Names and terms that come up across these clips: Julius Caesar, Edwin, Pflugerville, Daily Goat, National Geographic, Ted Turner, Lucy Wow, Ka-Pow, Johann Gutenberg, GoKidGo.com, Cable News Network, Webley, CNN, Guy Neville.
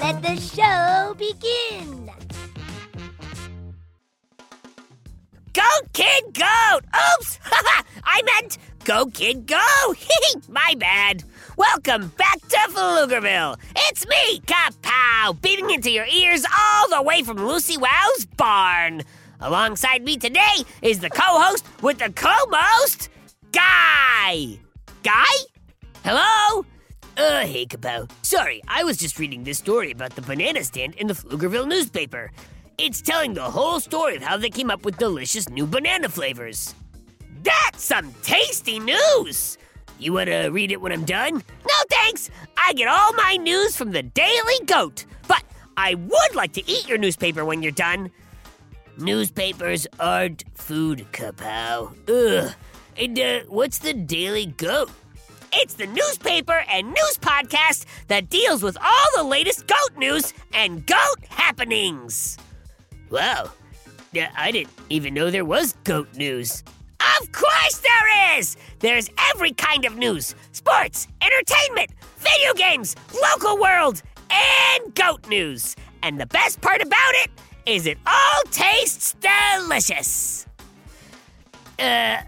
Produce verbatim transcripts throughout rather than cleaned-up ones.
Let the show begin. Go, Kid, go! Oops! I meant Go, Kid, go! My bad. Welcome back to Pflugerville. It's me, Ka-Pow, beating into your ears all the way from Lucy Wow's barn. Alongside me today is the co-host with the co-most, Guy. Guy? Hello? Uh, hey, Ka-Pow. Sorry, I was just reading this story about the banana stand in the Pflugerville newspaper. It's telling the whole story of how they came up with delicious new banana flavors. That's some tasty news! You want to read it when I'm done? No, thanks! I get all my news from the Daily Goat. But I would like to eat your newspaper when you're done. Newspapers aren't food, Ka-Pow. Ugh. And uh, what's the Daily Goat? It's the newspaper and news podcast that deals with all the latest goat news and goat happenings. Wow. I didn't even know there was goat news. Of course there is! There's every kind of news. Sports, entertainment, video games, local world, and goat news. And the best part about it is it all tastes delicious. Uh,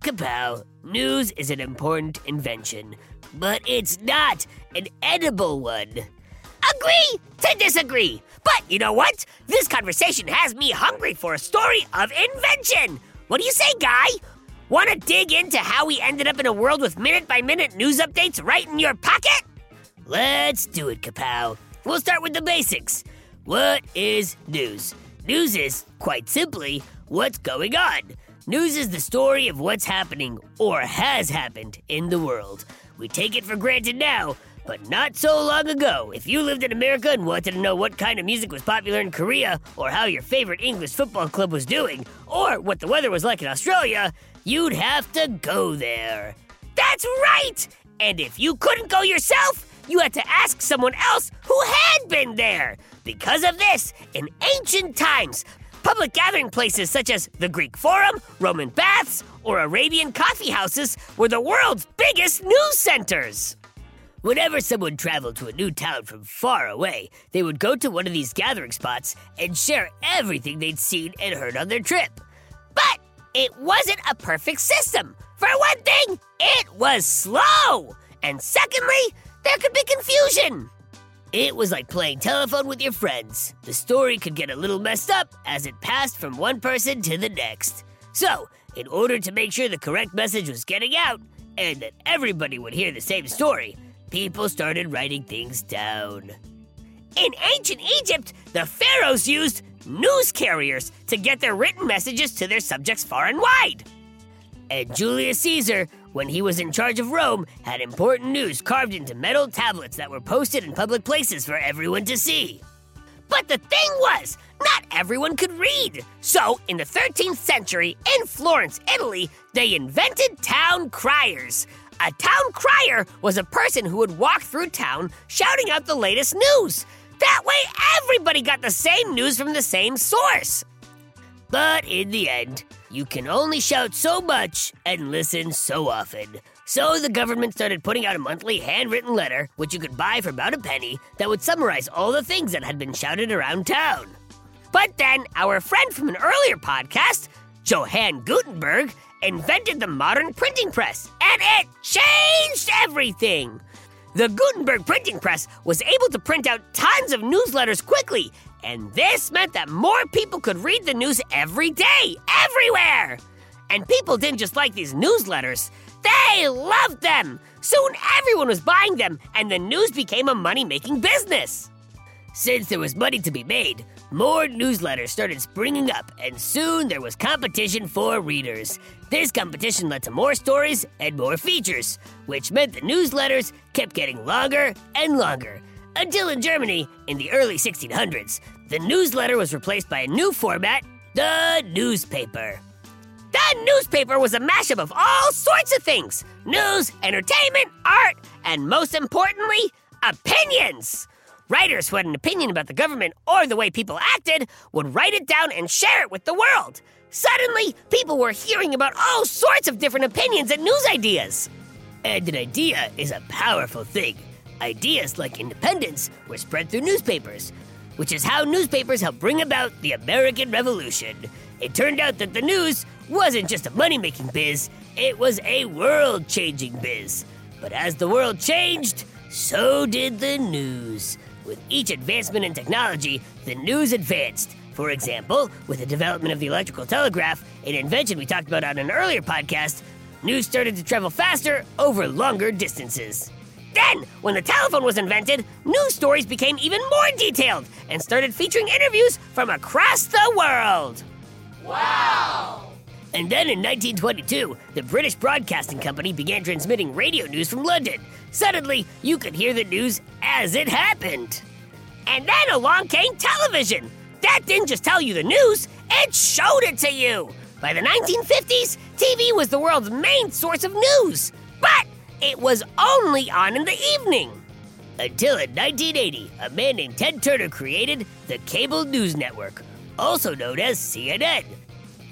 Ka-Pow, news is an important invention, but it's not an edible one. Agree to disagree. But you know what? This conversation has me hungry for a story of invention. What do you say, Guy? Want to dig into how we ended up in a world with minute-by-minute news updates right in your pocket? Let's do it, Ka-Pow. We'll start with the basics. What is news? News is, quite simply, what's going on. News is the story of what's happening or has happened in the world. We take it for granted now, but not so long ago. If you lived in America and wanted to know what kind of music was popular in Korea, or how your favorite English football club was doing, or what the weather was like in Australia, you'd have to go there. That's right! And if you couldn't go yourself, you had to ask someone else who had been there. Because of this, in ancient times, public gathering places such as the Greek Forum, Roman baths, or Arabian coffee houses were the world's biggest news centers. Whenever someone traveled to a new town from far away, they would go to one of these gathering spots and share everything they'd seen and heard on their trip. But it wasn't a perfect system. For one thing, it was slow. And secondly, there could be confusion. It was like playing telephone with your friends. The story could get a little messed up as it passed from one person to the next. So, in order to make sure the correct message was getting out and that everybody would hear the same story, people started writing things down. In ancient Egypt, the pharaohs used news carriers to get their written messages to their subjects far and wide. And Julius Caesar, when he was in charge of Rome, had important news carved into metal tablets that were posted in public places for everyone to see. But the thing was, not everyone could read. So, in the thirteenth century, in Florence, Italy, they invented town criers. A town crier was a person who would walk through town shouting out the latest news. That way, everybody got the same news from the same source. But in the end, you can only shout so much and listen so often. So the government started putting out a monthly handwritten letter, which you could buy for about a penny, that would summarize all the things that had been shouted around town. But then, our friend from an earlier podcast, Johann Gutenberg, invented the modern printing press, and it changed everything. The Gutenberg printing press was able to print out tons of newsletters quickly, and this meant that more people could read the news every day, everywhere. And people didn't just like these newsletters, they loved them. Soon everyone was buying them, and the news became a money-making business. Since there was money to be made, more newsletters started springing up, and soon there was competition for readers. This competition led to more stories and more features, which meant the newsletters kept getting longer and longer. Until in Germany, in the early sixteen hundreds, the newsletter was replaced by a new format, the newspaper. The newspaper was a mashup of all sorts of things: news, entertainment, art, and most importantly, opinions. Writers who had an opinion about the government or the way people acted would write it down and share it with the world. Suddenly, people were hearing about all sorts of different opinions and news ideas. And an idea is a powerful thing. Ideas like independence were spread through newspapers, which is how newspapers helped bring about the American Revolution. It turned out that the news wasn't just a money-making biz, it was a world-changing biz. But as the world changed, so did the news. With each advancement in technology, the news advanced. For example, with the development of the electrical telegraph, an invention we talked about on an earlier podcast, news started to travel faster over longer distances. Then, when the telephone was invented, news stories became even more detailed and started featuring interviews from across the world. Wow! And then in nineteen twenty-two, the British Broadcasting Company began transmitting radio news from London. Suddenly, you could hear the news as it happened. And then along came television. That didn't just tell you the news, it showed it to you. By the nineteen fifties, T V was the world's main source of news. But it was only on in the evening. Until in nineteen eighty, a man named Ted Turner created the Cable News Network, also known as C N N.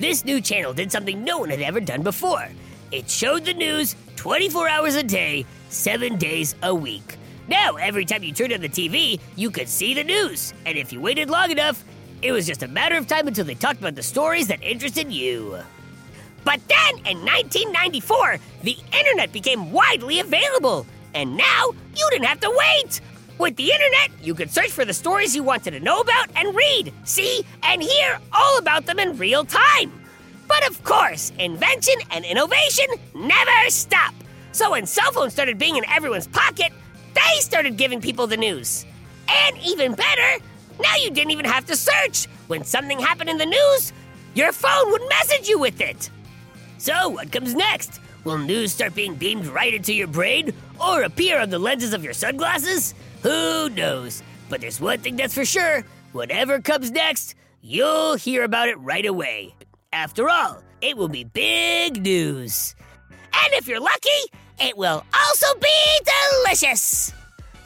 This new channel did something no one had ever done before. It showed the news twenty-four hours a day, seven days a week. Now, every time you turned on the T V, you could see the news. And if you waited long enough, it was just a matter of time until they talked about the stories that interested you. But then, in nineteen ninety-four, the internet became widely available. And now, you didn't have to wait. With the internet, you could search for the stories you wanted to know about and read, see, and hear all about them in real time. But of course, invention and innovation never stop. So when cell phones started being in everyone's pocket, they started giving people the news. And even better, now you didn't even have to search. When something happened in the news, your phone would message you with it. So what comes next? Will news start being beamed right into your brain or appear on the lenses of your sunglasses? Who knows? But there's one thing that's for sure. Whatever comes next, you'll hear about it right away. After all, it will be big news. And if you're lucky, it will also be delicious.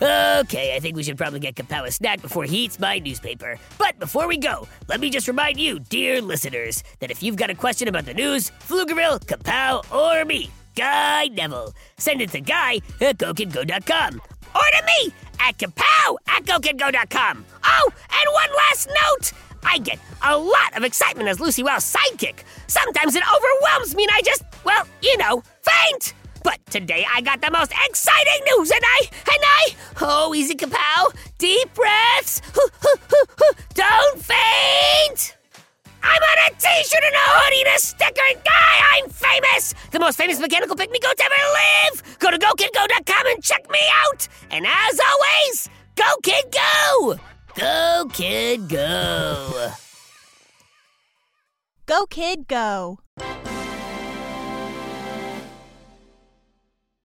Okay, I think we should probably get Ka-Pow a snack before he eats my newspaper. But before we go, let me just remind you, dear listeners, that if you've got a question about the news, Pflugerville, Ka-Pow, or me, Guy Neville, send it to Guy at Go Kid Go dot com or to me at Ka-Pow at Go Kid Go dot com. Oh, and one last note. I get a lot of excitement as Lucy Wow's sidekick. Sometimes it overwhelms me and I just, well, you know, faint. But today I got the most exciting news, and I, and I, oh, easy Ka-Pow, deep breaths, hoo, hoo, hoo, hoo, don't faint. I'm on a t-shirt and a hoodie and a sticker, and Guy, I'm famous, the most famous mechanical pygmy goat to ever live. Go to Go Kid Go dot com and check me out. And as always, Go Kid Go! Go Kid Go! Go Kid Go!